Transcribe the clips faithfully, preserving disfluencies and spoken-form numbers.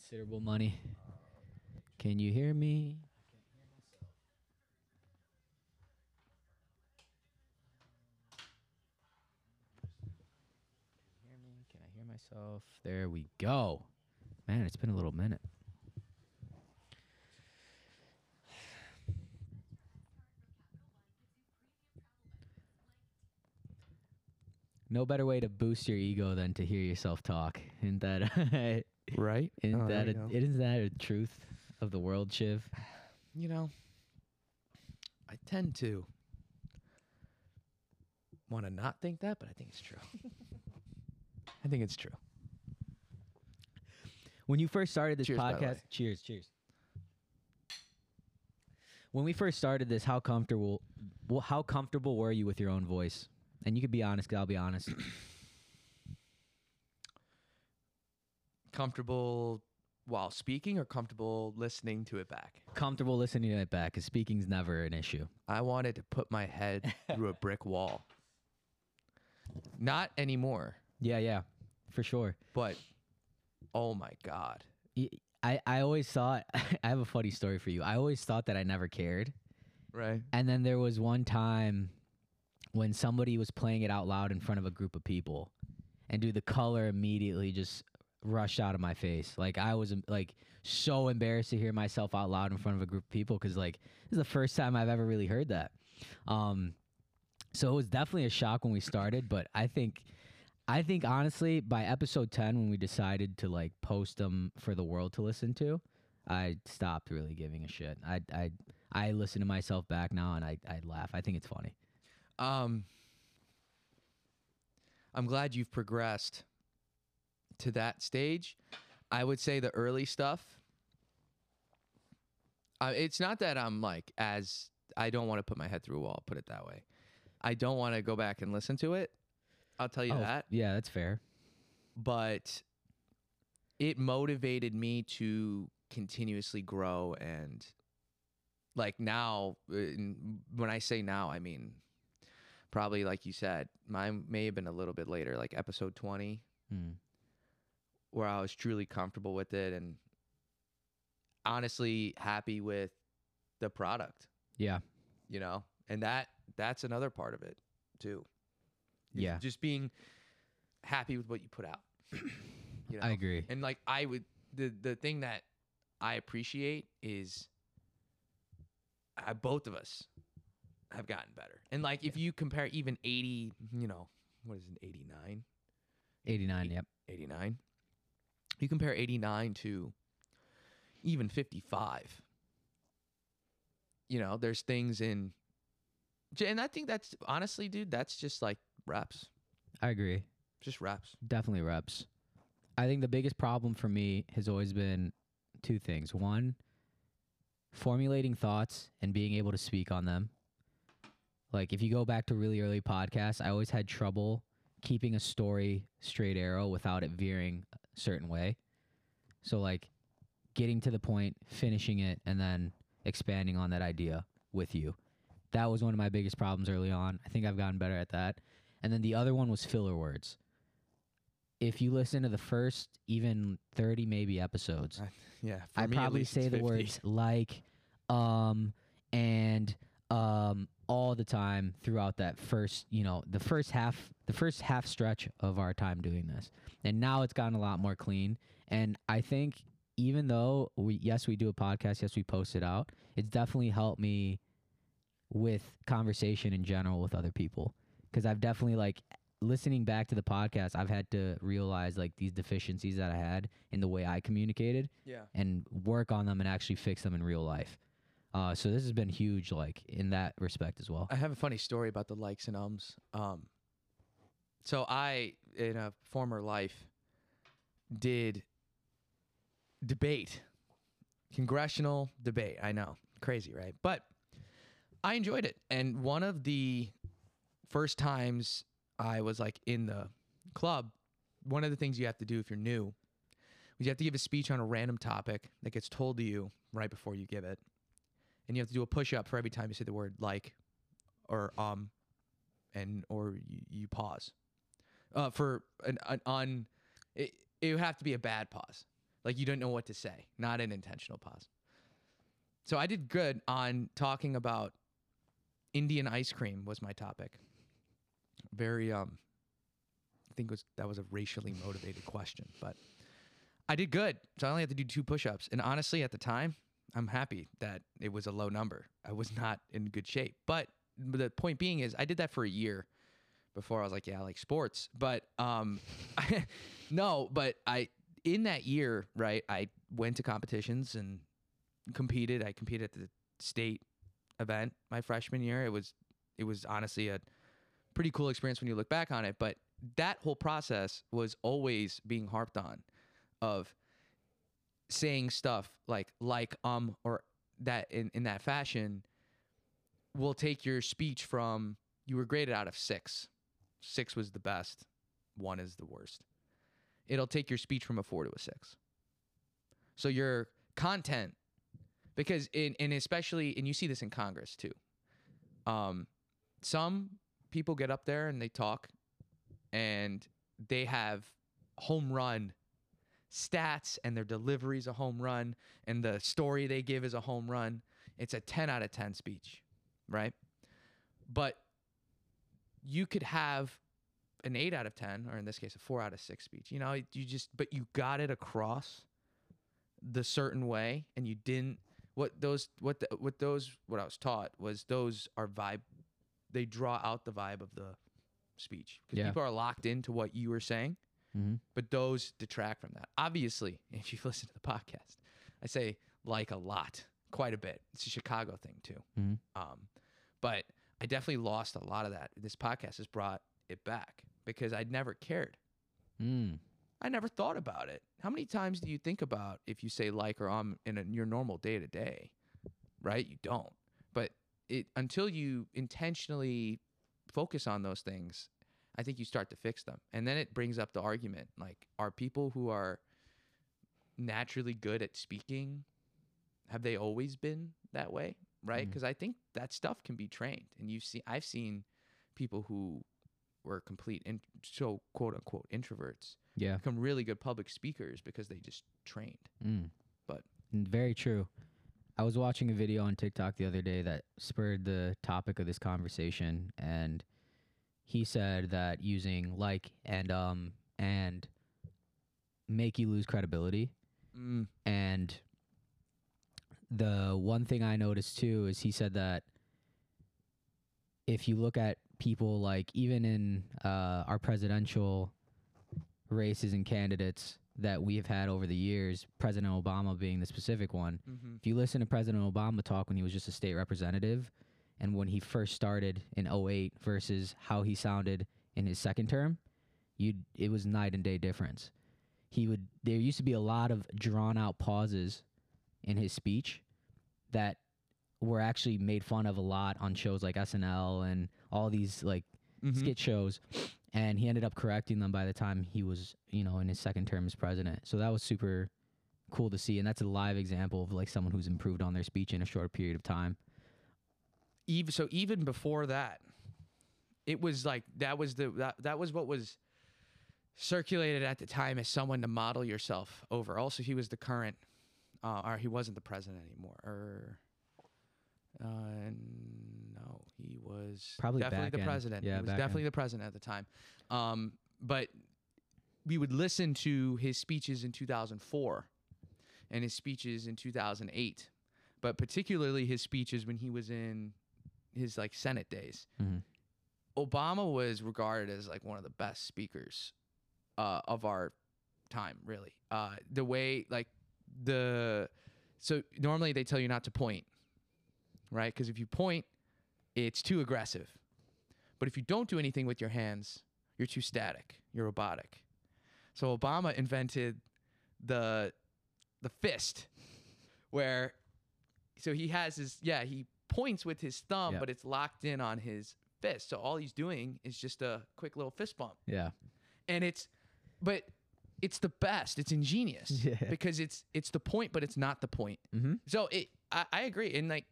considerable money. Can you hear me? Can I hear myself? There we go. Man, it's been a little minute. No better way to boost your ego than to hear yourself talk. Isn't that right? Isn't oh, that a, isn't that a truth of the world, Shiv? You know, I tend to want to not think that, but I think it's true. I think it's true. When you first started this cheers, podcast, cheers, cheers. When we first started this, how comfortable, well, how comfortable were you with your own voice? And you could be honest, because I'll be honest. Comfortable while speaking or comfortable listening to it back? Comfortable listening to it back, because speaking's never an issue. I wanted to put my head through a brick wall. Not anymore. Yeah, yeah, for sure. But, oh my God. I, I always thought, I have a funny story for you. I always thought that I never cared. Right. And then there was one time when somebody was playing it out loud in front of a group of people, and dude, the color immediately just rushed out of my face. Like, I was like so embarrassed to hear myself out loud in front of a group of people, because like this is the first time I've ever really heard that. Um, so it was definitely a shock when we started, but I think, I think honestly, by episode ten, when we decided to like post them for the world to listen to, I stopped really giving a shit. I I I listen to myself back now, and I I laugh. I think it's funny. Um, I'm glad you've progressed to that stage. I would say the early stuff. Uh, it's not that I'm like as I don't want to put my head through a wall. Put it that way. I don't want to go back and listen to it. I'll tell you oh, that. Yeah, that's fair. But it motivated me to continuously grow, and like now, when I say now, I mean, probably like you said, mine may have been a little bit later, like episode twenty, mm. where I was truly comfortable with it and honestly happy with the product. Yeah. You know, and that that's another part of it too. Yeah. Just being happy with what you put out. You know? I agree. And like I would, the, the thing that I appreciate is I, both of us have gotten better. And like, if you compare even eighty, you know, what is it, eighty-nine? eighty-nine, eighty, yep. eighty-nine. You compare eighty-nine to even fifty-five. You know, there's things in, and I think that's, honestly, dude, that's just like reps. I agree. Just reps. Definitely reps. I think the biggest problem for me has always been two things. One, formulating thoughts and being able to speak on them. Like, if you go back to really early podcasts, I always had trouble keeping a story straight arrow without it veering a certain way. So, like, getting to the point, finishing it, and then expanding on that idea with you. That was one of my biggest problems early on. I think I've gotten better at that. And then the other one was filler words. If you listen to the first even thirty maybe episodes, uh, yeah, I probably say the words like, um, and, um, all the time throughout that first, you know, the first half, the first half stretch of our time doing this. And now it's gotten a lot more clean. And I think even though we, yes, we do a podcast, yes, we post it out, it's definitely helped me with conversation in general with other people. Cause I've definitely like listening back to the podcast, I've had to realize like these deficiencies that I had in the way I communicated, yeah, and work on them and actually fix them in real life. Uh, so this has been huge, like, in that respect as well. I have a funny story about the likes and ums. Um, so I, in a former life, did debate, congressional debate. I know, crazy, right? But I enjoyed it. And one of the first times I was, like, in the club, one of the things you have to do if you're new is you have to give a speech on a random topic that gets told to you right before you give it. And you have to do a push-up for every time you say the word like or um and or you, you pause. Uh, for an, an, an – it, it would have to be a bad pause. Like you don't know what to say. Not an intentional pause. So I did good on talking about Indian ice cream was my topic. Very, um, I think it was that was a racially motivated question, but I did good. So I only had to do two push-ups. And honestly, at the time, I'm happy that it was a low number. I was not in good shape. But the point being is I did that for a year before I was like, yeah, I like sports. But um, I, no, but I in that year, right, I went to competitions and competed. I competed at the state event my freshman year. It was it was honestly a pretty cool experience when you look back on it. But that whole process was always being harped on of saying stuff like, like, um, or that in, in that fashion. We'll take your speech from, you were graded out of six. Six was the best. One is the worst. It'll take your speech from a four to a six. So your content, because in, and especially, and you see this in Congress too. Um, some people get up there and they talk and they have home run stats and their delivery is a home run and the story they give is a home run. It's a ten out of ten speech, right? But you could have an eight out of ten, or in this case, a four out of six speech. You know, you just, but you got it across the certain way and you didn't, what those, what, the, what those, what I was taught was those are vibe, they draw out the vibe of the speech. Because yeah. people are locked into what you were saying, mm-hmm. but those detract from that. Obviously, if you've listened to the podcast, I say like a lot, quite a bit. It's a Chicago thing too. Mm-hmm. Um, but I definitely lost a lot of that. This podcast has brought it back because I'd never cared. Mm. I never thought about it. How many times do you think about if you say like or um in a, your normal day to day, right? You don't. But it until you intentionally focus on those things, I think you start to fix them. And then it brings up the argument, like, are people who are naturally good at speaking, have they always been that way? Right? Because mm. I think that stuff can be trained. And you've seen, I've seen people who were complete, in, so quote unquote introverts yeah. become really good public speakers because they just trained. Mm. But very true. I was watching a video on TikTok the other day that spurred the topic of this conversation. And he said that using like and um and make you lose credibility. Mm. And the one thing I noticed too is he said that if you look at people like even in uh, our presidential races and candidates that we've had over the years, President Obama being the specific one, mm-hmm. if you listen to President Obama talk when he was just a state representative and when he first started in oh eight versus how he sounded in his second term, you'd, it was night and day difference. He would, there used to be a lot of drawn out pauses in his speech that were actually made fun of a lot on shows like S N L and all these like mm-hmm. skit shows. And he ended up correcting them by the time he was, you know, in his second term as president. So that was super cool to see. And that's a live example of like someone who's improved on their speech in a short period of time. Even, so even before that, it was like, that was the, that, that was what was circulated at the time as someone to model yourself over. Also, he was the current Uh, or he wasn't the president anymore. Or uh, no, he was probably definitely the president. Yeah, he was definitely the president at the time. Um, but we would listen to his speeches in two thousand four and his speeches in two thousand eight, but particularly his speeches when he was in his like Senate days. Mm-hmm. Obama was regarded as like one of the best speakers uh, of our time, really. Uh, the way like. The so normally they tell you not to point, right? Because if you point, it's too aggressive. But if you don't do anything with your hands, you're too static, you're robotic. So Obama invented the the fist, where so he has his yeah he points with his thumb, yeah. but it's locked in on his fist. So all he's doing is just a quick little fist bump. Yeah, and it's but. It's the best. It's ingenious yeah. because it's it's the point, but it's not the point. Mm-hmm. So it, I, I agree. And like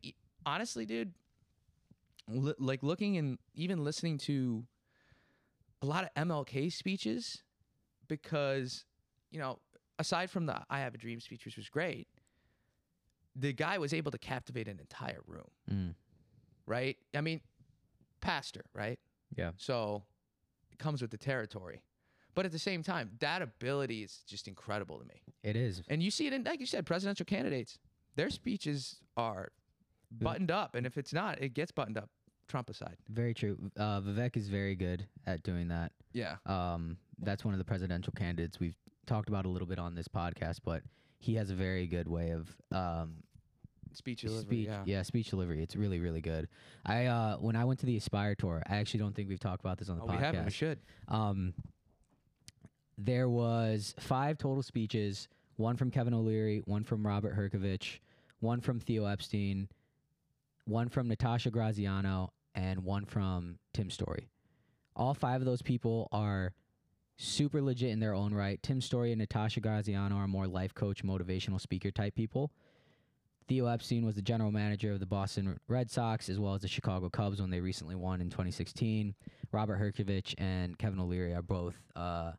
honestly, dude, li like looking and even listening to a lot of M L K speeches because you know aside from the I Have a Dream speech, which was great, the guy was able to captivate an entire room, mm. right? I mean, pastor, right? Yeah. So it comes with the territory. But at the same time, that ability is just incredible to me. It is. And you see it in, like you said, presidential candidates. Their speeches are buttoned up. And if it's not, it gets buttoned up. Trump aside. Very true. Uh, Vivek is very good at doing that. Yeah. Um, that's one of the presidential candidates we've talked about a little bit on this podcast, but he has a very good way of um, speech delivery. Speech, yeah. yeah, speech delivery. It's really, really good. I uh, when I went to the Aspire tour, I actually don't think we've talked about this on the oh, podcast. We haven't. We should. Um, there was five total speeches, one from Kevin O'Leary, one from Robert Herjavec, one from Theo Epstein, one from Natasha Graziano, and one from Tim Story. All five of those people are super legit in their own right. Tim Story and Natasha Graziano are more life coach, motivational speaker type people. Theo Epstein was the general manager of the Boston Red Sox as well as the Chicago Cubs when they recently won in twenty sixteen. Robert Herjavec and Kevin O'Leary are both uh,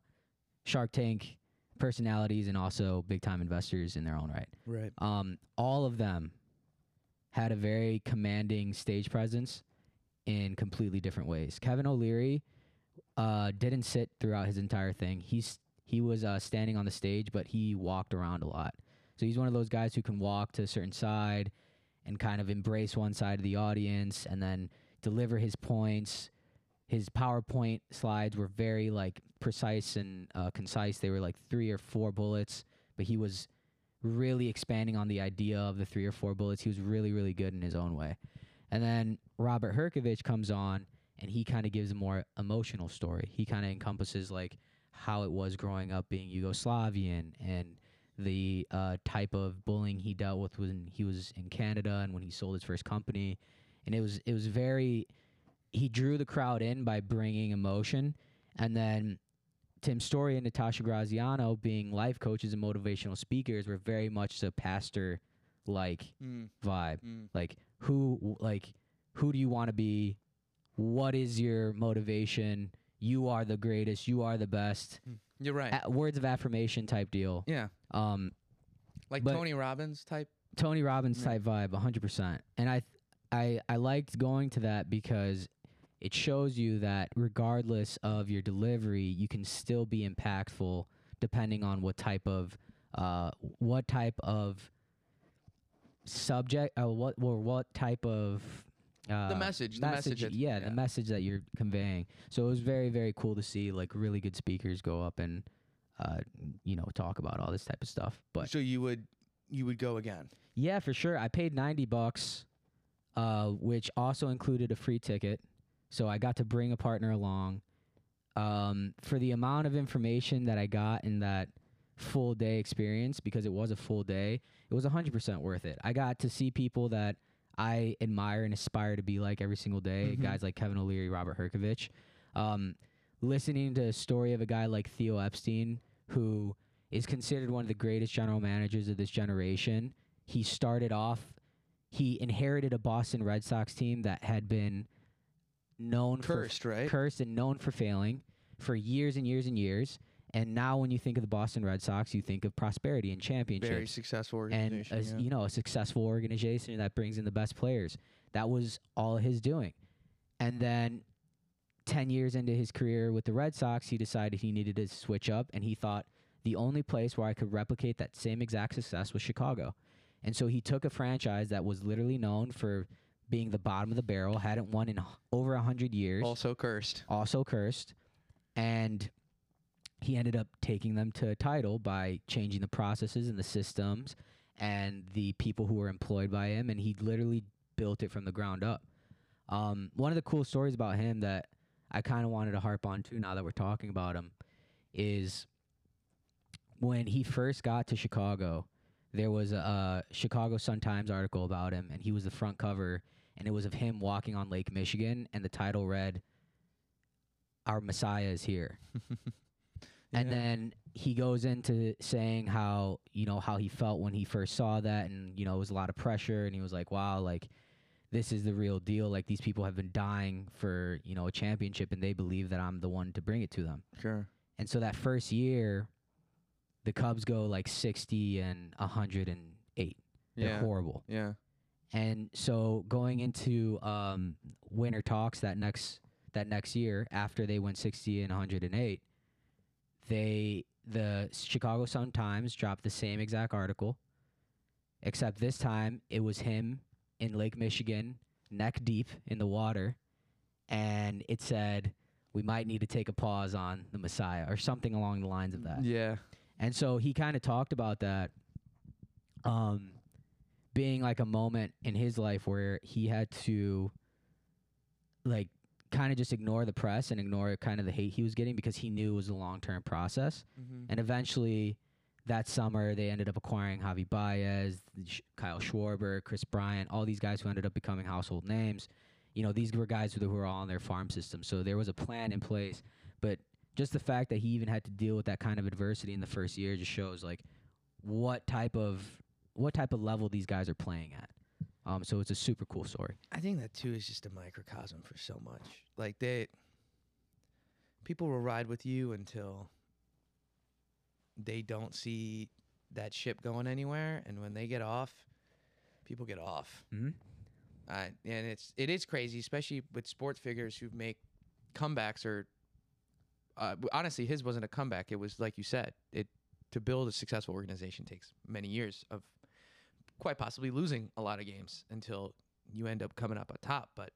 Shark Tank personalities and also big-time investors in their own right. Right. Um, all of them had a very commanding stage presence in completely different ways. Kevin O'Leary uh, didn't sit throughout his entire thing. He's He was uh, standing on the stage, but he walked around a lot. So he's one of those guys who can walk to a certain side and kind of embrace one side of the audience and then deliver his points. His PowerPoint slides were very like precise and uh, concise. They were like three or four bullets, but he was really expanding on the idea of the three or four bullets. He was really, really good in his own way. And then Robert Herjavec comes on, and he kind of gives a more emotional story. He kind of encompasses like how it was growing up being Yugoslavian and the uh, type of bullying he dealt with when he was in Canada and when he sold his first company. And it was it was very... He drew the crowd in by bringing emotion, and then Tim Story and Natasha Graziano, being life coaches and motivational speakers, were very much a pastor-like mm. vibe. Mm. Like who, like who do you want to be? What is your motivation? You are the greatest. You are the best. You're right. At, words of affirmation type deal. Yeah. Um, like Tony Robbins type. Tony Robbins type yeah. vibe, one hundred percent. And I, I, I liked going to that because it shows you that regardless of your delivery, you can still be impactful depending on what type of uh, what type of subject uh, what or what type of uh, the message, message the message yeah, yeah the message that you're conveying. So it was very, very cool to see like really good speakers go up and uh, you know, talk about all this type of stuff. But so you would you would go again? Yeah, for sure. I paid ninety bucks, uh, which also included a free ticket. So I got to bring a partner along. Um, for the amount of information that I got in that full day experience, because it was a full day, it was one hundred percent worth it. I got to see people that I admire and aspire to be like every single day, mm-hmm. guys like Kevin O'Leary, Robert Herjavec. Um, listening to a story of a guy like Theo Epstein, who is considered one of the greatest general managers of this generation. He started off, he inherited a Boston Red Sox team that had been... known cursed, for, right? Cursed and known for failing for years and years and years. And now when you think of the Boston Red Sox, you think of prosperity and championships. Very successful organization. And, a, yeah. you know, a successful organization that brings in the best players. That was all his doing. And then ten years into his career with the Red Sox, he decided he needed to switch up. And he thought the only place where I could replicate that same exact success was Chicago. And so he took a franchise that was literally known for... being the bottom of the barrel, hadn't won in over one hundred years. Also cursed. Also cursed. And he ended up taking them to a title by changing the processes and the systems and the people who were employed by him, and he literally built it from the ground up. Um, one of the cool stories about him that I kind of wanted to harp on too now that we're talking about him is when he first got to Chicago, there was a, a Chicago Sun-Times article about him, and he was the front cover, and it was of him walking on Lake Michigan, and the title read, "Our Messiah is here." yeah. And then he goes into saying how, you know, how he felt when he first saw that, and, you know, it was a lot of pressure, and he was like, wow, like, this is the real deal. Like, these people have been dying for, you know, a championship, and they believe that I'm the one to bring it to them. Sure. And so that first year, the Cubs go like sixty and a hundred and eight. They're yeah. horrible. Yeah. And so going into um, winter talks that next that next year, after they went sixty and a hundred and eight, they the Chicago Sun-Times dropped the same exact article, except this time it was him in Lake Michigan, neck deep in the water, and it said, we might need to take a pause on the Messiah or something along the lines of that. Yeah. And so he kind of talked about that um, being like a moment in his life where he had to like kind of just ignore the press and ignore kind of the hate he was getting because he knew it was a long-term process. Mm-hmm. And eventually that summer they ended up acquiring Javi Baez, Kyle Schwarber, Chris Bryant, all these guys who ended up becoming household names. You know, these were guys who were all on their farm system. So there was a plan in place. But just the fact that he even had to deal with that kind of adversity in the first year just shows, like, what type of what type of level these guys are playing at. Um, so it's a super cool story. I think that, too, is just a microcosm for so much. Like, they people will ride with you until they don't see that ship going anywhere. And when they get off, people get off. Mm-hmm. Uh, and it's it is crazy, especially with sports figures who make comebacks. Or uh, honestly, his wasn't a comeback. It was like you said. It to build a successful organization takes many years of quite possibly losing a lot of games until you end up coming up on top. But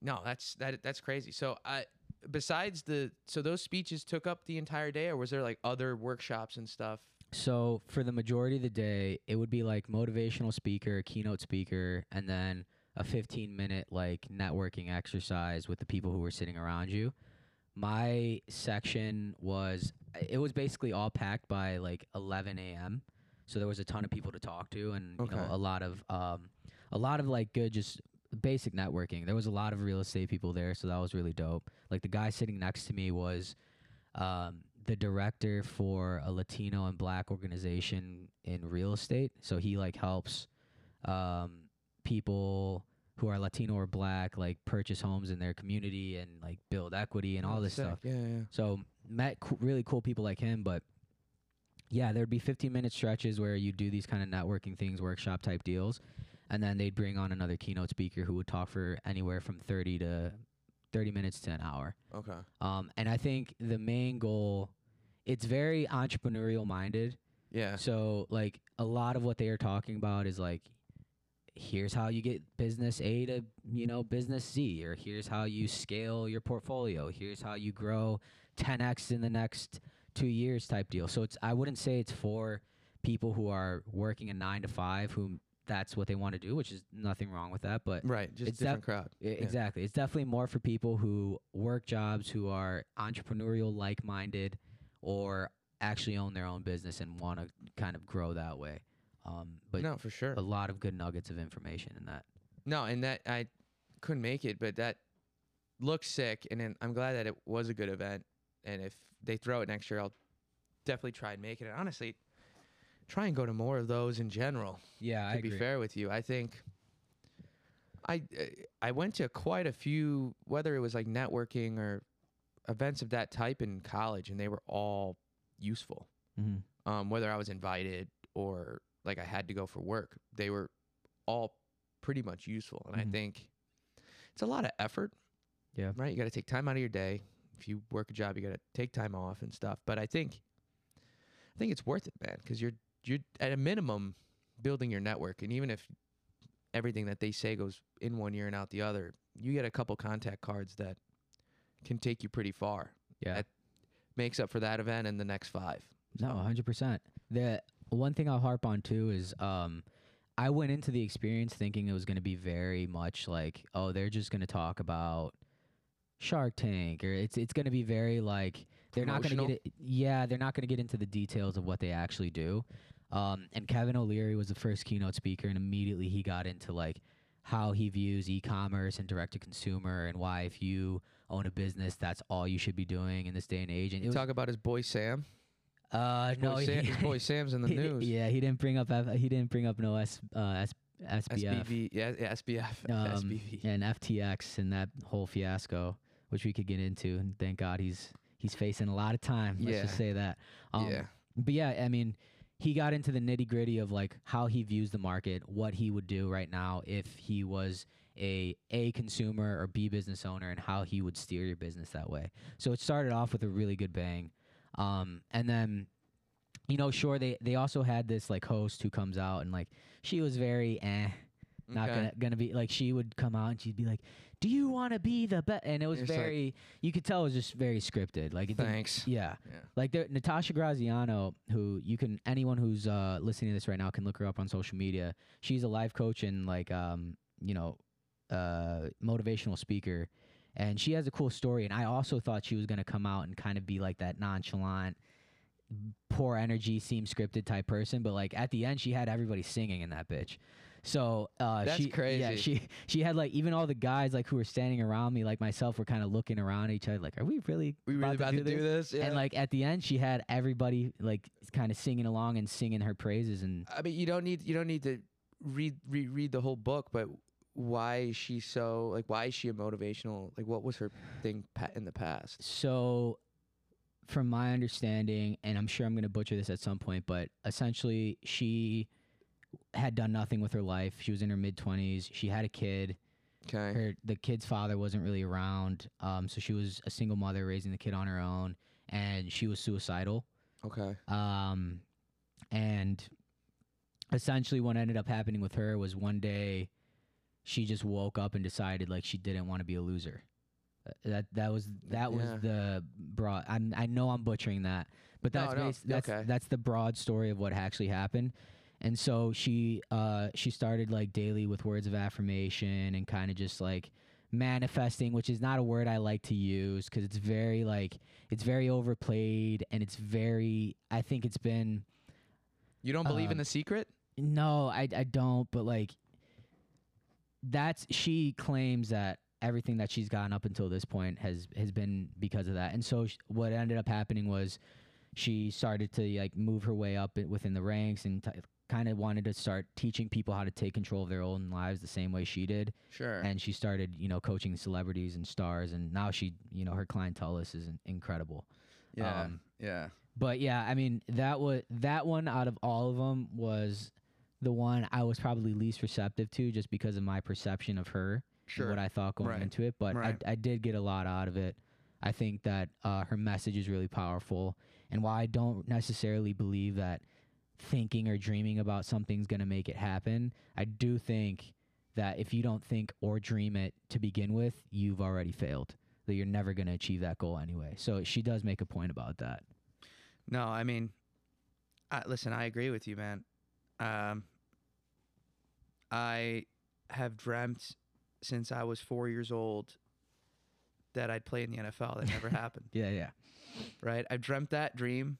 no, that's that that's crazy. So I besides the so those speeches took up the entire day, or was there like other workshops and stuff? So for the majority of the day, it would be like motivational speaker, keynote speaker, and then a fifteen minute like networking exercise with the people who were sitting around you. My section was, it was basically all packed by like eleven a m So there was a ton of people to talk to, and okay. you know, a lot of um, a lot of like good just basic networking. There was a lot of real estate people there, so that was really dope. Like the guy sitting next to me was. Um, the director for a Latino and Black organization in real estate. So he like helps um, people who are Latino or Black like purchase homes in their community and like build equity and all this sick. stuff. Yeah, yeah. So met co- really cool people like him. But yeah, there'd be fifteen minute stretches where you do these kind of networking things, workshop type deals, and then they'd bring on another keynote speaker who would talk for anywhere from thirty to thirty minutes to an hour. Okay. Um, and I think the main goal, it's very entrepreneurial minded. Yeah. So like a lot of what they are talking about is like, here's how you get business A to, you know, business Z, or here's how you scale your portfolio. Here's how you grow ten X in the next two years type deal. So it's, I wouldn't say it's for people who are working a nine to five, who that's what they want to do, which is nothing wrong with that, but right, just it's different def- crowd. Yeah. Exactly. It's definitely more for people who work jobs, who are entrepreneurial, like-minded, or actually own their own business and want to kind of grow that way. Um, but no, for sure. A lot of good nuggets of information in that. No, and that I couldn't make it, but that looks sick. And then I'm glad that it was a good event. And if they throw it next year, I'll definitely try and make it. And honestly, try and go to more of those in general. Yeah, I agree. To be fair with you, I think I uh, I went to quite a few, whether it was like networking or events of that type in college, and they were all useful. Mm-hmm. Um, whether I was invited or like I had to go for work, they were all pretty much useful. And mm-hmm. I think it's a lot of effort. Yeah, right. You got to take time out of your day. If you work a job, you got to take time off and stuff. But I think I think it's worth it, man, because you're you're at a minimum building your network. And even if everything that they say goes in one ear and out the other, you get a couple contact cards that can take you pretty far. Yeah. That makes up for that event and the next five. So. No, one hundred percent. The one thing I'll harp on, too, is um, I went into the experience thinking it was going to be very much like, oh, they're just going to talk about Shark Tank, or it's it's going to be very like they're not going to get it, yeah, they're not going to get into the details of what they actually do. Um, and Kevin O'Leary was the first keynote speaker, and immediately he got into like how he views e-commerce and direct-to-consumer, and why if you own a business, that's all you should be doing in this day and age. And you talk about his boy Sam. Uh, his no, boy Sam, his boy Sam's in the news. Yeah, he didn't bring up he didn't bring up no S uh, S. S B F. S B V, yeah, yeah, S B F, um, S B V, and F T X, and that whole fiasco, which we could get into. And thank God he's he's facing a lot of time. Let's yeah. just say that. Um, yeah. But yeah, I mean, he got into the nitty gritty of like how he views the market, what he would do right now if he was a A consumer or B business owner, and how he would steer your business that way. So it started off with a really good bang. Um, and then, you know, sure, they, they also had this like host who comes out and like, she was very eh. Not okay. gonna, gonna be like, she would come out and she'd be like, "Do you want to be the best?" And it was it's very, like, you could tell it was just very scripted. Like, thanks. Yeah. yeah. Like there, Natasha Graziano, who you can, anyone who's uh, listening to this right now can look her up on social media. She's a life coach and like, um, you know, uh, motivational speaker. And she has a cool story. And I also thought she was going to come out and kind of be like that nonchalant, poor energy, seems scripted type person. But like at the end, she had everybody singing in that bitch. So uh, that's she, crazy. Yeah, she she had like even all the guys like who were standing around me, like myself, were kind of looking around at each other, like, "Are we really we about really to about do to this?" Do this? Yeah. And like at the end, she had everybody like kind of singing along and singing her praises. And I mean, you don't need you don't need to read reread the whole book, but why is she so like? Why is she a motivational? Like, what was her thing in the past? So, from my understanding, and I'm sure I'm going to butcher this at some point, but essentially, she had done nothing with her life. She was in her mid twenties. She had a kid. Okay. Her, the kid's father wasn't really around, um, so she was a single mother raising the kid on her own, and she was suicidal. Okay. Um, and essentially what ended up happening with her was one day she just woke up and decided, like, she didn't want to be a loser. Uh, that that was that yeah. was the broad. I'm, I know I'm butchering that, but that's no, no. that's okay. that's the broad story of what actually happened. And so she uh, she started like daily with words of affirmation and kind of just like manifesting, which is not a word I like to use because it's very like it's very overplayed and it's very I think it's been. You don't believe uh, in The Secret? No, I I don't. But like that's she claims that everything that she's gotten up until this point has has been because of that. And so sh what ended up happening was she started to like move her way up within the ranks and T kind of wanted to start teaching people how to take control of their own lives the same way she did. Sure. And she started, you know, coaching celebrities and stars, and now she, you know, her clientele is incredible. Yeah. Um, yeah. But yeah, I mean, that was that one out of all of them was the one I was probably least receptive to, just because of my perception of her, sure, and what I thought going right. into it. But right. I, I did get a lot out of it. I think that uh, her message is really powerful. And while I don't necessarily believe that thinking or dreaming about something's going to make it happen, I do think that if you don't think or dream it to begin with, you've already failed, that you're never going to achieve that goal anyway. So she does make a point about that. No, I mean, I, listen, I agree with you, man. Um, I have dreamt since I was four years old that I'd play in the N F L. That never happened. Yeah, yeah. Right? I've dreamt that dream,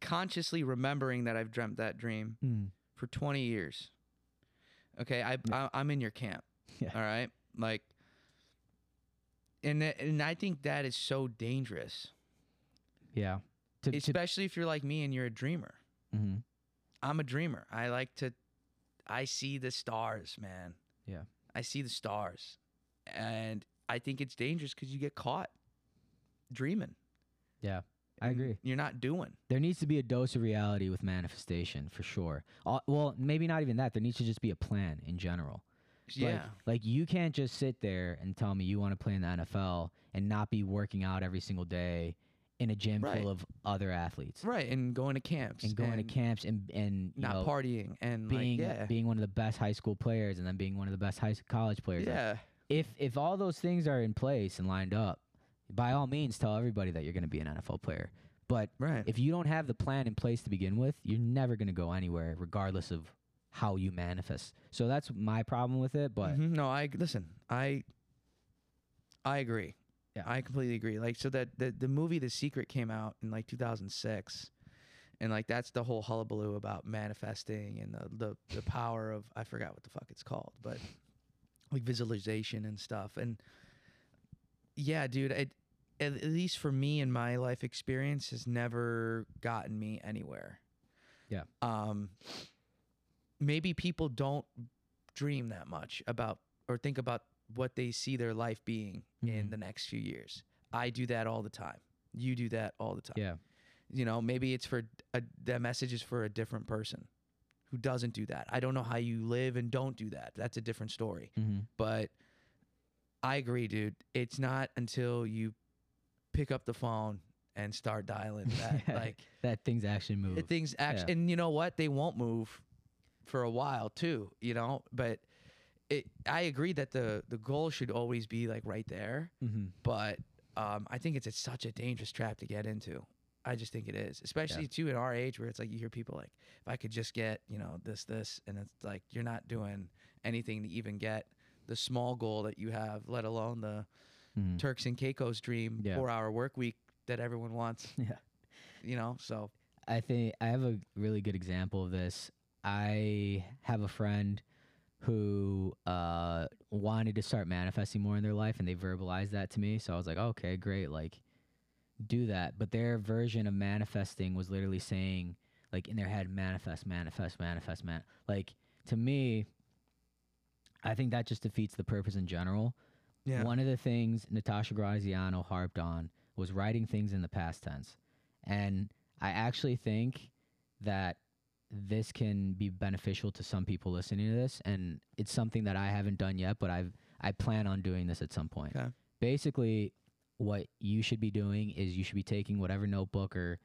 consciously remembering that I've dreamt that dream mm. for twenty years. Okay, I, yeah. I, I'm in your camp, yeah. all right? Like, and, th and I think that is so dangerous. Yeah. To, Especially to if you're like me and you're a dreamer. Mm-hmm. I'm a dreamer. I like to, I see the stars, man. Yeah. I see the stars, and I think it's dangerous because you get caught dreaming. Yeah, I agree. You're not doing. There needs to be a dose of reality with manifestation for sure. Uh, well, maybe not even that. There needs to just be a plan in general. Yeah. Like, like you can't just sit there and tell me you want to play in the N F L and not be working out every single day in a gym right. full of other athletes. Right, and going to camps. And going and to camps and, and you not know, partying. And being, like, yeah. being one of the best high school players and then being one of the best high college players. Yeah. Like, If if all those things are in place and lined up, by all means, tell everybody that you're going to be an N F L player. But right. if you don't have the plan in place to begin with, you're never going to go anywhere, regardless of how you manifest. So that's my problem with it. But mm-hmm. no, I listen. I I agree. Yeah, I completely agree. Like so that the the movie The Secret came out in like two thousand six, and like that's the whole hullabaloo about manifesting and the the, the power of I forgot what the fuck it's called, but. Like visualization and stuff. And yeah, dude, it, at, at least for me in my life experience has never gotten me anywhere. Yeah. Um, maybe people don't dream that much about or think about what they see their life being mm-hmm. in the next few years. I do that all the time. You do that all the time. Yeah. you know, maybe it's for a, that message is for a different person who doesn't do that. I don't know how you live and don't do that. That's a different story. Mm-hmm. But I agree, dude. It's not until you pick up the phone and start dialing that, like that things actually move. It, things actually, yeah. And you know what? They won't move for a while too, you know, but it, I agree that the, the goal should always be like right there. Mm-hmm. But um, I think it's, it's such a dangerous trap to get into. I just think it is, especially yeah. too in our age where it's like you hear people like, if I could just get, you know, this, this, and it's like you're not doing anything to even get the small goal that you have, let alone the mm-hmm. Turks and Caicos dream yeah. four hour work week that everyone wants. Yeah. You know, so. I think I have a really good example of this. I have a friend who uh, wanted to start manifesting more in their life, and they verbalized that to me. So I was like, oh, okay, great. Like, do that. But their version of manifesting was literally saying, like, in their head, manifest, manifest, manifest, man. Like, to me, I think that just defeats the purpose in general. Yeah. One of the things Natasha Graziano harped on was writing things in the past tense. And I actually think that this can be beneficial to some people listening to this. And it's something that I haven't done yet, but I've, I plan on doing this at some point. Okay. Basically, what you should be doing is you should be taking whatever notebook or,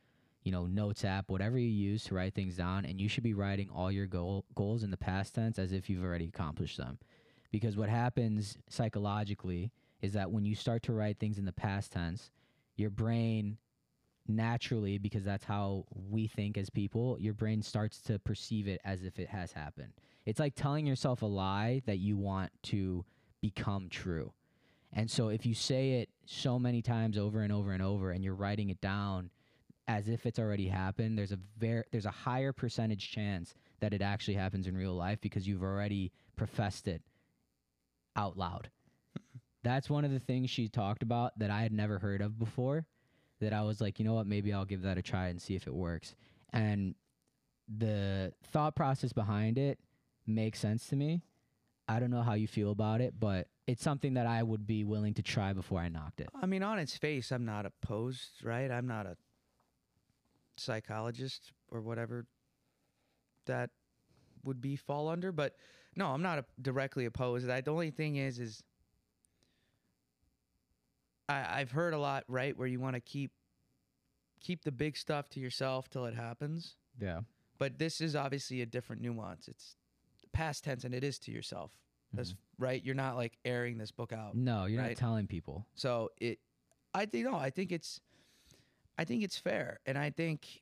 you know, notes app, whatever you use to write things down, and you should be writing all your goal, goals in the past tense as if you've already accomplished them. Because what happens psychologically is that when you start to write things in the past tense, your brain naturally, because that's how we think as people, your brain starts to perceive it as if it has happened. It's like telling yourself a lie that you want to become true. And so if you say it so many times over and over and over, and you're writing it down as if it's already happened, there's a very, there's a higher percentage chance that it actually happens in real life because you've already professed it out loud. That's one of the things she talked about that I had never heard of before, that I was like, you know what, maybe I'll give that a try and see if it works. And the thought process behind it makes sense to me. I don't know how you feel about it, but it's something that I would be willing to try before I knocked it. I mean, on its face, I'm not opposed, right? I'm not a psychologist or whatever that would be fall under, but no, I'm not a, directly opposed. I, the only thing is, is I, I've heard a lot, right, where you want to keep keep the big stuff to yourself till it happens. Yeah. But this is obviously a different nuance. It's past tense, and it is to yourself. That's mm-hmm. right. You're not like airing this book out. No, you're right? not telling people. So it, I think no, I think it's, I think it's fair, and I think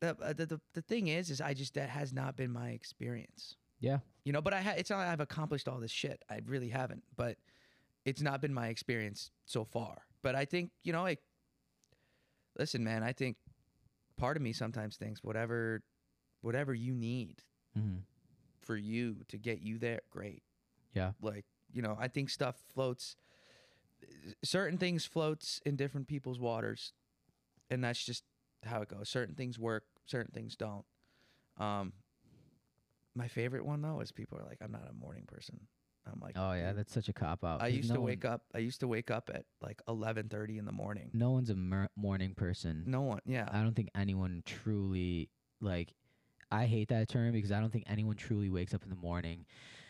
the the the, the thing is, is I just that has not been my experience. Yeah, you know, but I ha- it's not like I've accomplished all this shit. I really haven't, but it's not been my experience so far. But I think you know, like, listen, man, I think part of me sometimes thinks whatever, whatever you need. Mm-hmm. For you to get you there, great. Yeah. Like, you know, I think stuff floats, certain things floats in different people's waters, and that's just how it goes. Certain things work, certain things don't. Um, my favorite one though is people are like, I'm not a morning person. I'm like, oh yeah, that's such a cop out. I used no to wake one... up. I used to wake up at like eleven thirty in the morning. No one's a mer- morning person. No one. Yeah. I don't think anyone truly like. I hate that term because I don't think anyone truly wakes up in the morning,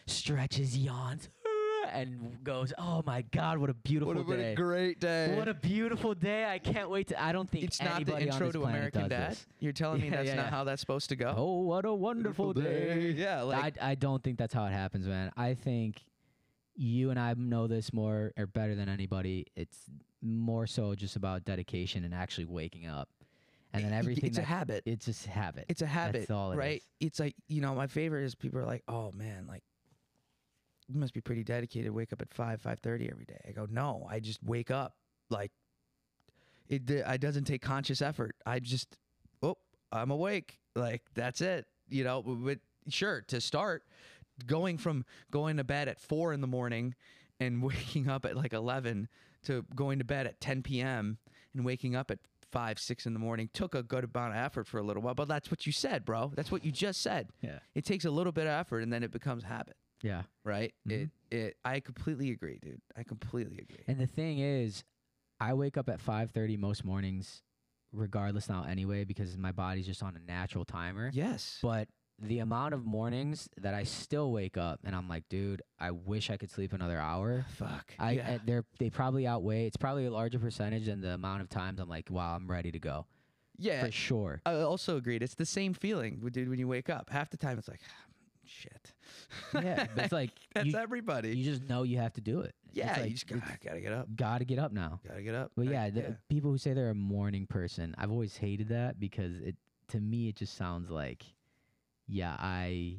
stretches, yawns, and goes, oh my God, what a beautiful what a, day. What a great day. What a beautiful day. I can't wait to, I don't think it's anybody on this planet does this. It's not the intro to American Dad? You're telling yeah, me that's yeah, not yeah. how that's supposed to go? Oh, what a wonderful day. day. Yeah. Like, I, I don't think that's how it happens, man. I think you and I know this more or better than anybody. It's more so just about dedication and actually waking up. And then everything it's that, a habit. It's just habit. It's a habit. That's all it right? is. It's like, you know, my favorite is people are like, oh man, like you must be pretty dedicated to wake up at five, five thirty every day. I go, no, I just wake up. Like it it doesn't take conscious effort. I just oh, I'm awake. Like that's it. You know, but sure, to start going from going to bed at four in the morning and waking up at like eleven to going to bed at ten P M and waking up at five, six in the morning took a good amount of effort for a little while, but that's what you said, bro. That's what you just said. Yeah. It takes a little bit of effort and then it becomes habit. Yeah. Right. Mm-hmm. It, it, I completely agree, dude. I completely agree. And the thing is, I wake up at five thirty most mornings regardless now anyway, because my body's just on a natural timer. Yes. But the amount of mornings that I still wake up and I'm like, dude, I wish I could sleep another hour. Fuck. I, yeah. I, they're, they probably outweigh, it's probably a larger percentage than the amount of times I'm like, wow, I'm ready to go. Yeah. For sure. I also agreed. It's the same feeling, dude, when you wake up. Half the time it's like, shit. Yeah. But it's like. That's you, everybody. You just know you have to do it. Yeah. Like, you just gotta, gotta get up. Gotta get up now. Gotta get up. But yeah, the, yeah, people who say they're a morning person, I've always hated that because it, to me, it just sounds like, yeah, I,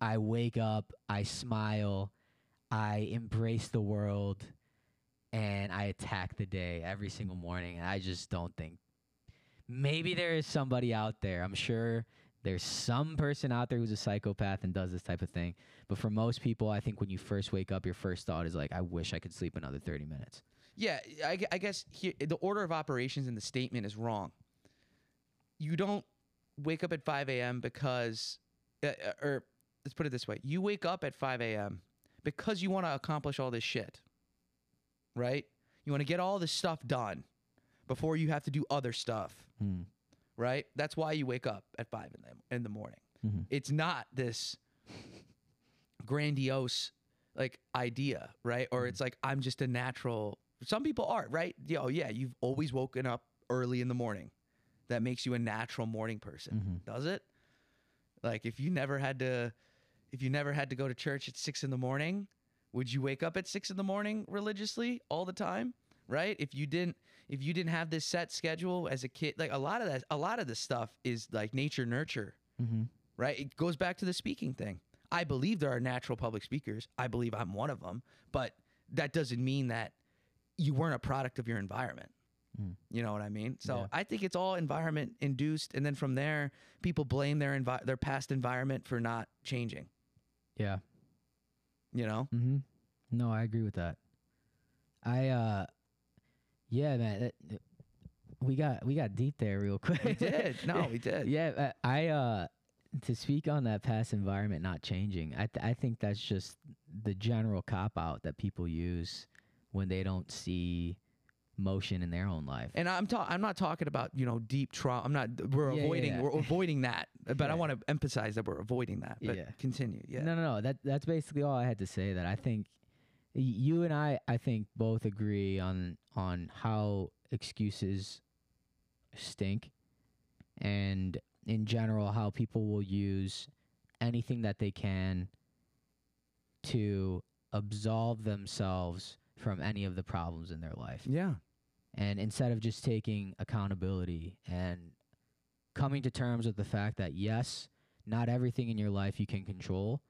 I wake up, I smile, I embrace the world, and I attack the day every single morning. And I just don't think. Maybe there is somebody out there. I'm sure there's some person out there who's a psychopath and does this type of thing. But for most people, I think when you first wake up, your first thought is like, I wish I could sleep another thirty minutes. Yeah, I, I guess here, the order of operations in the statement is wrong. You don't wake up at five A M because, uh, or let's put it this way. You wake up at five A M because you want to accomplish all this shit, right? You want to get all this stuff done before you have to do other stuff, mm. right? That's why you wake up at five in the, in the morning. Mm-hmm. It's not this grandiose like idea, right? Or mm. it's like, I'm just a natural. Some people are, right? Yo, yeah, you've always woken up early in the morning. That makes you a natural morning person, mm-hmm. does it? Like if you never had to, if you never had to go to church at six in the morning, would you wake up at six in the morning religiously all the time? Right? If you didn't, if you didn't have this set schedule as a kid, like a lot of that, a lot of this stuff is like nature nurture, mm-hmm. right? It goes back to the speaking thing. I believe there are natural public speakers. I believe I'm one of them, but that doesn't mean that you weren't a product of your environment. Mm. You know what I mean? So yeah. I think it's all environment induced. And then from there, people blame their envi their past environment for not changing. Yeah. You know? Mm-hmm. No, I agree with that. I, uh, Yeah, man, that, that, we got we got deep there real quick. We did. No, we did. Yeah, I uh, to speak on that past environment not changing. I th I think that's just the general cop out that people use when they don't see motion in their own life. And I'm ta I'm not talking about, you know, deep trauma. I'm not. We're yeah, avoiding. Yeah, yeah. We're avoiding that. But yeah. I want to emphasize that we're avoiding that. But yeah. Continue. Yeah. No, no, no. That that's basically all I had to say. That I think. You and I, I think, both agree on on how excuses stink and, in general, how people will use anything that they can to absolve themselves from any of the problems in their life. Yeah. And instead of just taking accountability and coming to terms with the fact that, yes, not everything in your life you can control,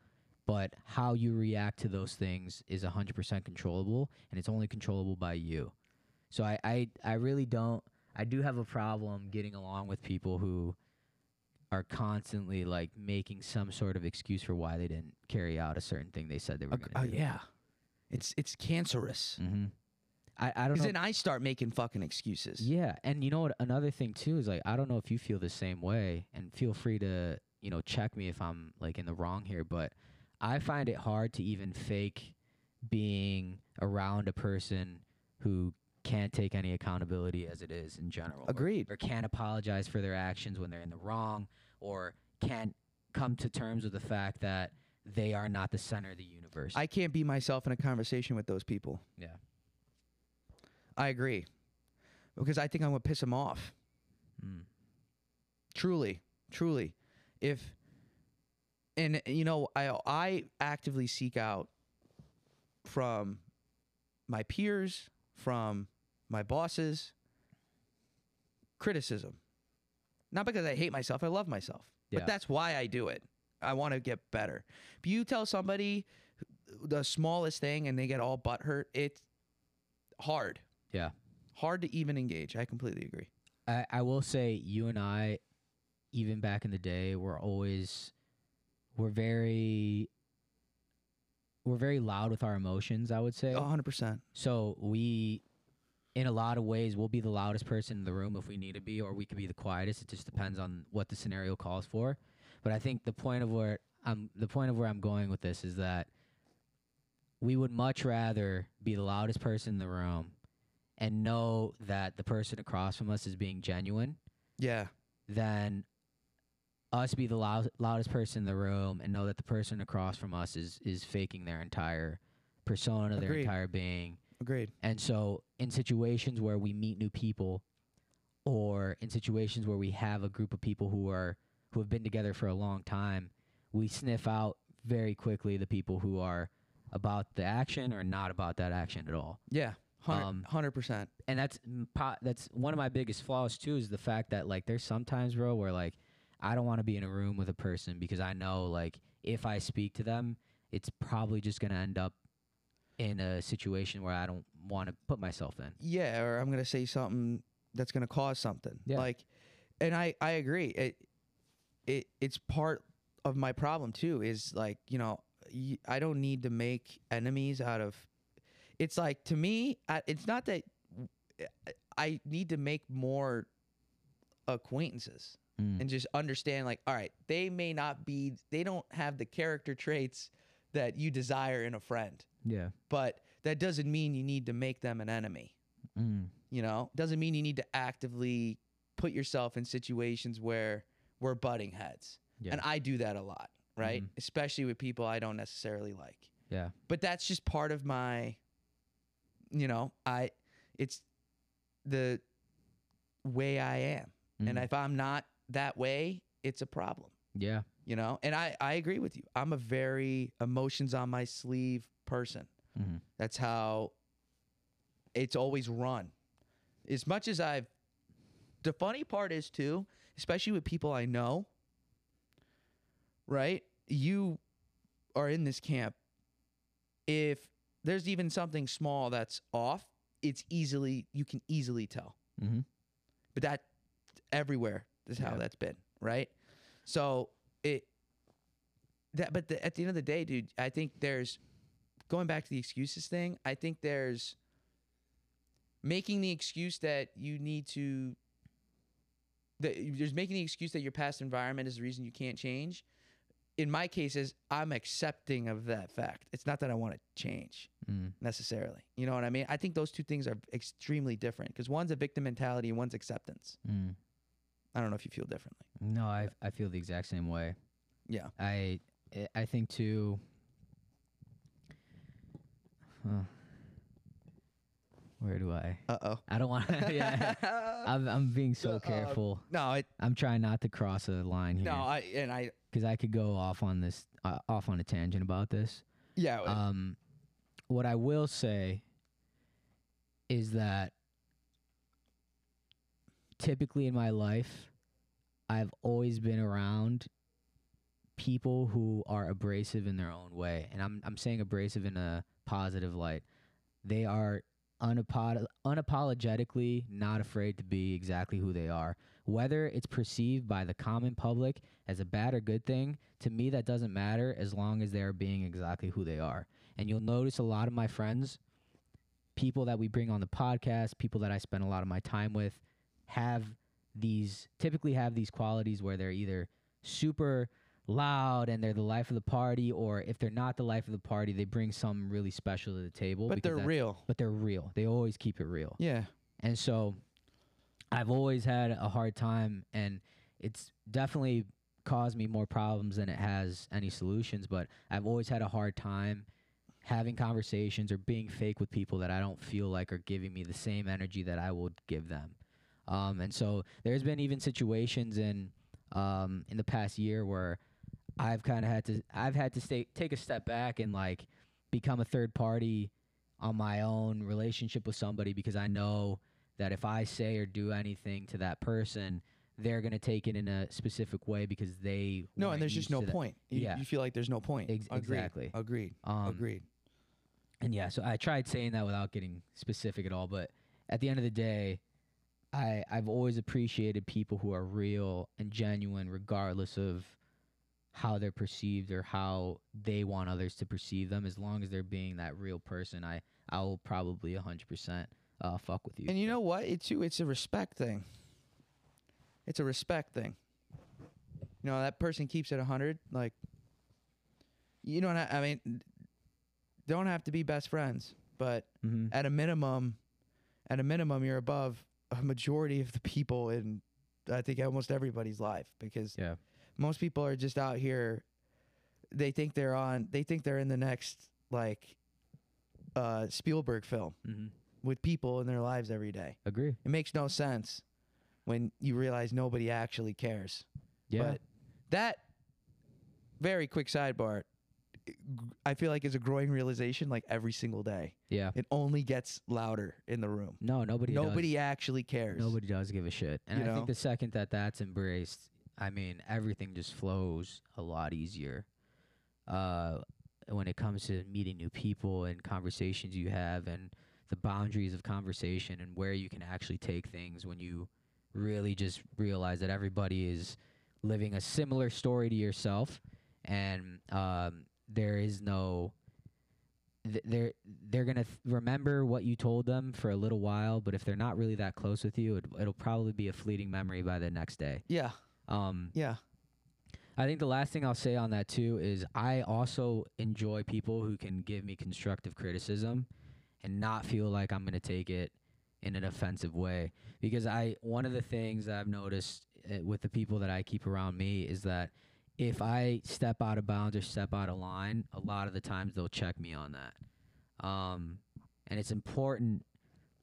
but how you react to those things is one hundred percent controllable, and it's only controllable by you. So I, I, I really don't – I do have a problem getting along with people who are constantly, like, making some sort of excuse for why they didn't carry out a certain thing they said they were going to uh, do. Oh, yeah. It's, it's cancerous. Mm-hmm. I, I don't know. Because then I start making fucking excuses. Yeah, and you know what? Another thing, too, is, like, I don't know if you feel the same way, and feel free to, you know, check me if I'm, like, in the wrong here, but – I find it hard to even fake being around a person who can't take any accountability as it is in general. Agreed. Or, or can't apologize for their actions when they're in the wrong, or can't come to terms with the fact that they are not the center of the universe. I can't be myself in a conversation with those people. Yeah. I agree. Because I think I'm going to piss them off. Mm. Truly. Truly. If... And, you know, I, I actively seek out from my peers, from my bosses, criticism. Not because I hate myself. I love myself. Yeah. But that's why I do it. I want to get better. If you tell somebody the smallest thing and they get all butthurt, it's hard. Yeah. Hard to even engage. I completely agree. I, I will say you and I, even back in the day, were always... We're very, we're very loud with our emotions, I would say. one hundred percent. So we, in a lot of ways, we'll be the loudest person in the room if we need to be, or we could be the quietest. It just depends on what the scenario calls for. But I think the point of where I'm, the point of where I'm going with this is that we would much rather be the loudest person in the room and know that the person across from us is being genuine, yeah, then us be the loud, loudest person in the room and know that the person across from us is is faking their entire persona, Agreed. Their entire being. Agreed. And so in situations where we meet new people, or in situations where we have a group of people who are who have been together for a long time, we sniff out very quickly the people who are about the action or not about that action at all. Yeah. one hundred percent. Um, and that's that's one of my biggest flaws too, is the fact that like there's sometimes, bro, where like I don't want to be in a room with a person because I know like if I speak to them, it's probably just going to end up in a situation where I don't want to put myself in. Yeah, or I'm going to say something that's going to cause something. Yeah. Like, and I, I agree. It, it It's part of my problem too, is like, you know, y I don't need to make enemies out of, it's like, to me, I, it's not that I need to make more acquaintances. And just understand, like, all right, they may not be, they don't have the character traits that you desire in a friend. Yeah. But that doesn't mean you need to make them an enemy. Mm. You know, doesn't mean you need to actively put yourself in situations where we're butting heads. Yeah. And I do that a lot, right? Mm. Especially with people I don't necessarily like. Yeah. But that's just part of my, you know, I, it's the way I am. Mm. And if I'm not that way, it's a problem. Yeah. You know, and I, I agree with you. I'm a very emotions on my sleeve person. Mm-hmm. That's how it's always run. As much as I've, the funny part is too, especially with people I know, right? You are in this camp. If there's even something small that's off, it's easily, you can easily tell. Mm-hmm. But that everywhere. Is how yeah. that's been, right? So it that, but the, at the end of the day, dude, I think there's going back to the excuses thing. I think there's making the excuse that you need to. That there's making the excuse that your past environment is the reason you can't change. In my cases, I'm accepting of that fact. It's not that I want to change mm. necessarily. You know what I mean? I think those two things are extremely different because one's a victim mentality and one's acceptance. Mm. I don't know if you feel differently. No, I I feel the exact same way. Yeah. I I think too. Huh, where do I? Uh oh. I don't want. Yeah. I'm I'm being so uh, careful. No, I, I'm trying not to cross a line here. No, I and I because I could go off on this uh, off on a tangent about this. Yeah. Um, what I will say is that. Typically in my life, I've always been around people who are abrasive in their own way. And I'm, I'm saying abrasive in a positive light. They are unapod unapologetically not afraid to be exactly who they are. Whether it's perceived by the common public as a bad or good thing, to me that doesn't matter as long as they're being exactly who they are. And you'll notice a lot of my friends, people that we bring on the podcast, people that I spend a lot of my time with, have these typically have these qualities where they're either super loud and they're the life of the party, or if they're not the life of the party, they bring something really special to the table. But they're real. But they're real. They always keep it real. Yeah. And so I've always had a hard time, and it's definitely caused me more problems than it has any solutions, but I've always had a hard time having conversations or being fake with people that I don't feel like are giving me the same energy that I would give them. Um, and so there's been even situations in um, in the past year where I've kind of had to I've had to stay, take a step back and like become a third party on my own relationship with somebody, because I know that if I say or do anything to that person, they're gonna take it in a specific way because they no, and there's just no point. You, yeah, you feel like there's no point. Ex exactly. Agreed. Um, Agreed. And yeah, so I tried saying that without getting specific at all, but at the end of the day. I, I've always appreciated people who are real and genuine regardless of how they're perceived or how they want others to perceive them. As long as they're being that real person, I, I will probably one hundred percent uh, fuck with you. And you know what? It too, it's a respect thing. It's a respect thing. You know, that person keeps it one hundred. Like, you don't have, I mean, don't have to be best friends, but mm-hmm. at a minimum... at a minimum, you're above a majority of the people in, I think, almost everybody's life, because yeah. most people are just out here. They think they're on, they think they're in the next, like, uh, Spielberg film mm-hmm. with people in their lives every day. Agree. It makes no sense when you realize nobody actually cares. Yeah. But that very quick sidebar, I feel like it's a growing realization, like, every single day. Yeah. It only gets louder in the room. No, nobody Nobody does. actually cares. Nobody does give a shit. And you I know? think the second that that's embraced, I mean, everything just flows a lot easier. Uh, when it comes to meeting new people and conversations you have and the boundaries of conversation and where you can actually take things when you really just realize that everybody is living a similar story to yourself, and um, there is no, th they're, they're going to th remember what you told them for a little while, but if they're not really that close with you, it, it'll probably be a fleeting memory by the next day. Yeah. Um, yeah. I think the last thing I'll say on that too is I also enjoy people who can give me constructive criticism and not feel like I'm going to take it in an offensive way, because I, one of the things that I've noticed with the people that I keep around me is that if I step out of bounds or step out of line, a lot of the times they'll check me on that. Um, and it's important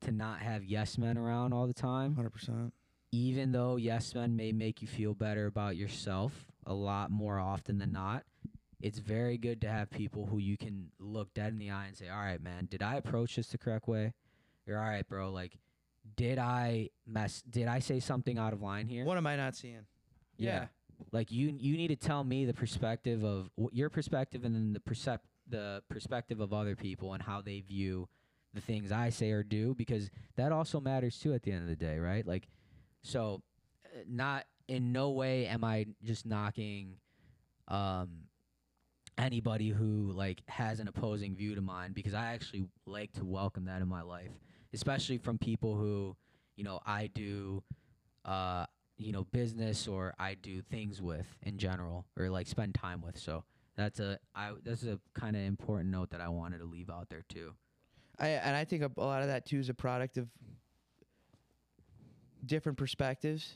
to not have yes men around all the time. one hundred percent. Even though yes men may make you feel better about yourself a lot more often than not, it's very good to have people who you can look dead in the eye and say, all right, man, did I approach this the correct way? You're all right, bro. Like, did I mess? Did I say something out of line here? What am I not seeing? Yeah. yeah. Like, you, you need to tell me the perspective of your perspective, and then the percep the perspective of other people and how they view the things I say or do, because that also matters too at the end of the day, right? Like, so, not in no way am I just knocking um, anybody who, like, has an opposing view to mine, because I actually like to welcome that in my life, especially from people who, you know, I do, uh, you know, business or I do things with in general, or like spend time with. So that's a I that's a kind of important note that I wanted to leave out there too. I and I think a lot of that too is a product of different perspectives,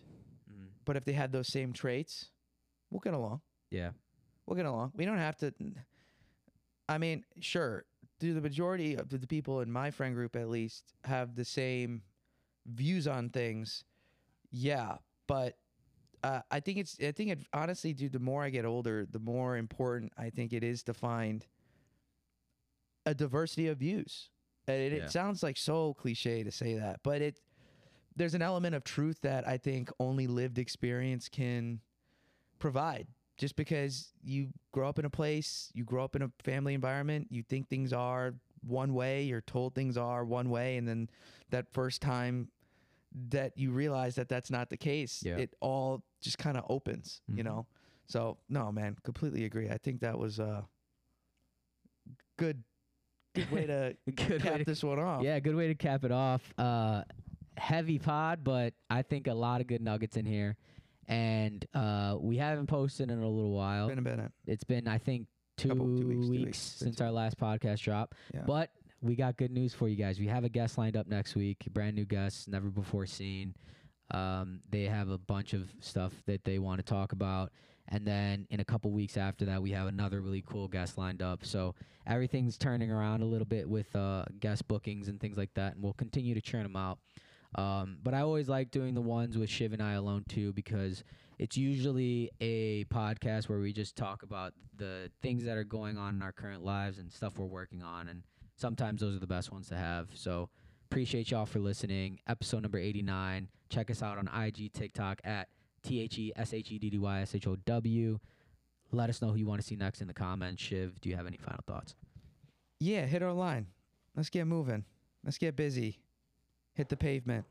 mm. but if they had those same traits, we'll get along. Yeah. We'll get along. We don't have to. I mean, sure, do the majority of the people in my friend group, at least, have the same views on things? Yeah. But uh, I think it's, I think it honestly, dude, the more I get older, the more important I think it is to find a diversity of views. And it, yeah. it sounds like so cliche to say that, but it, there's an element of truth that I think only lived experience can provide. Just because you grow up in a place, you grow up in a family environment, you think things are one way, you're told things are one way, and then that first time that you realize that that's not the case, yeah. it all just kind of opens, mm-hmm. you know? So, no, man, completely agree. I think that was a good, good way to good cap way to, this one off. Yeah, good way to cap it off. Uh, heavy pod, but I think a lot of good nuggets in here, and uh we haven't posted in a little while. It's been a minute. It's been, I think, two, Couple, two, weeks, two weeks, weeks since two. our last podcast drop. Yeah. But we got good news for you guys. We have a guest lined up next week, brand new guest, never before seen. Um, they have a bunch of stuff that they want to talk about. And then in a couple weeks after that, we have another really cool guest lined up. So everything's turning around a little bit with uh, guest bookings and things like that. And we'll continue to churn them out. Um, but I always like doing the ones with Shiv and I alone too, because it's usually a podcast where we just talk about the things that are going on in our current lives and stuff we're working on. And sometimes those are the best ones to have. So appreciate y'all for listening. Episode number eighty-nine. Check us out on I G, TikTok at T H E S H E D D Y S H O W. Let us know who you want to see next in the comments. Shiv, do you have any final thoughts? Yeah, hit our line. Let's get moving. Let's get busy. Hit the pavement.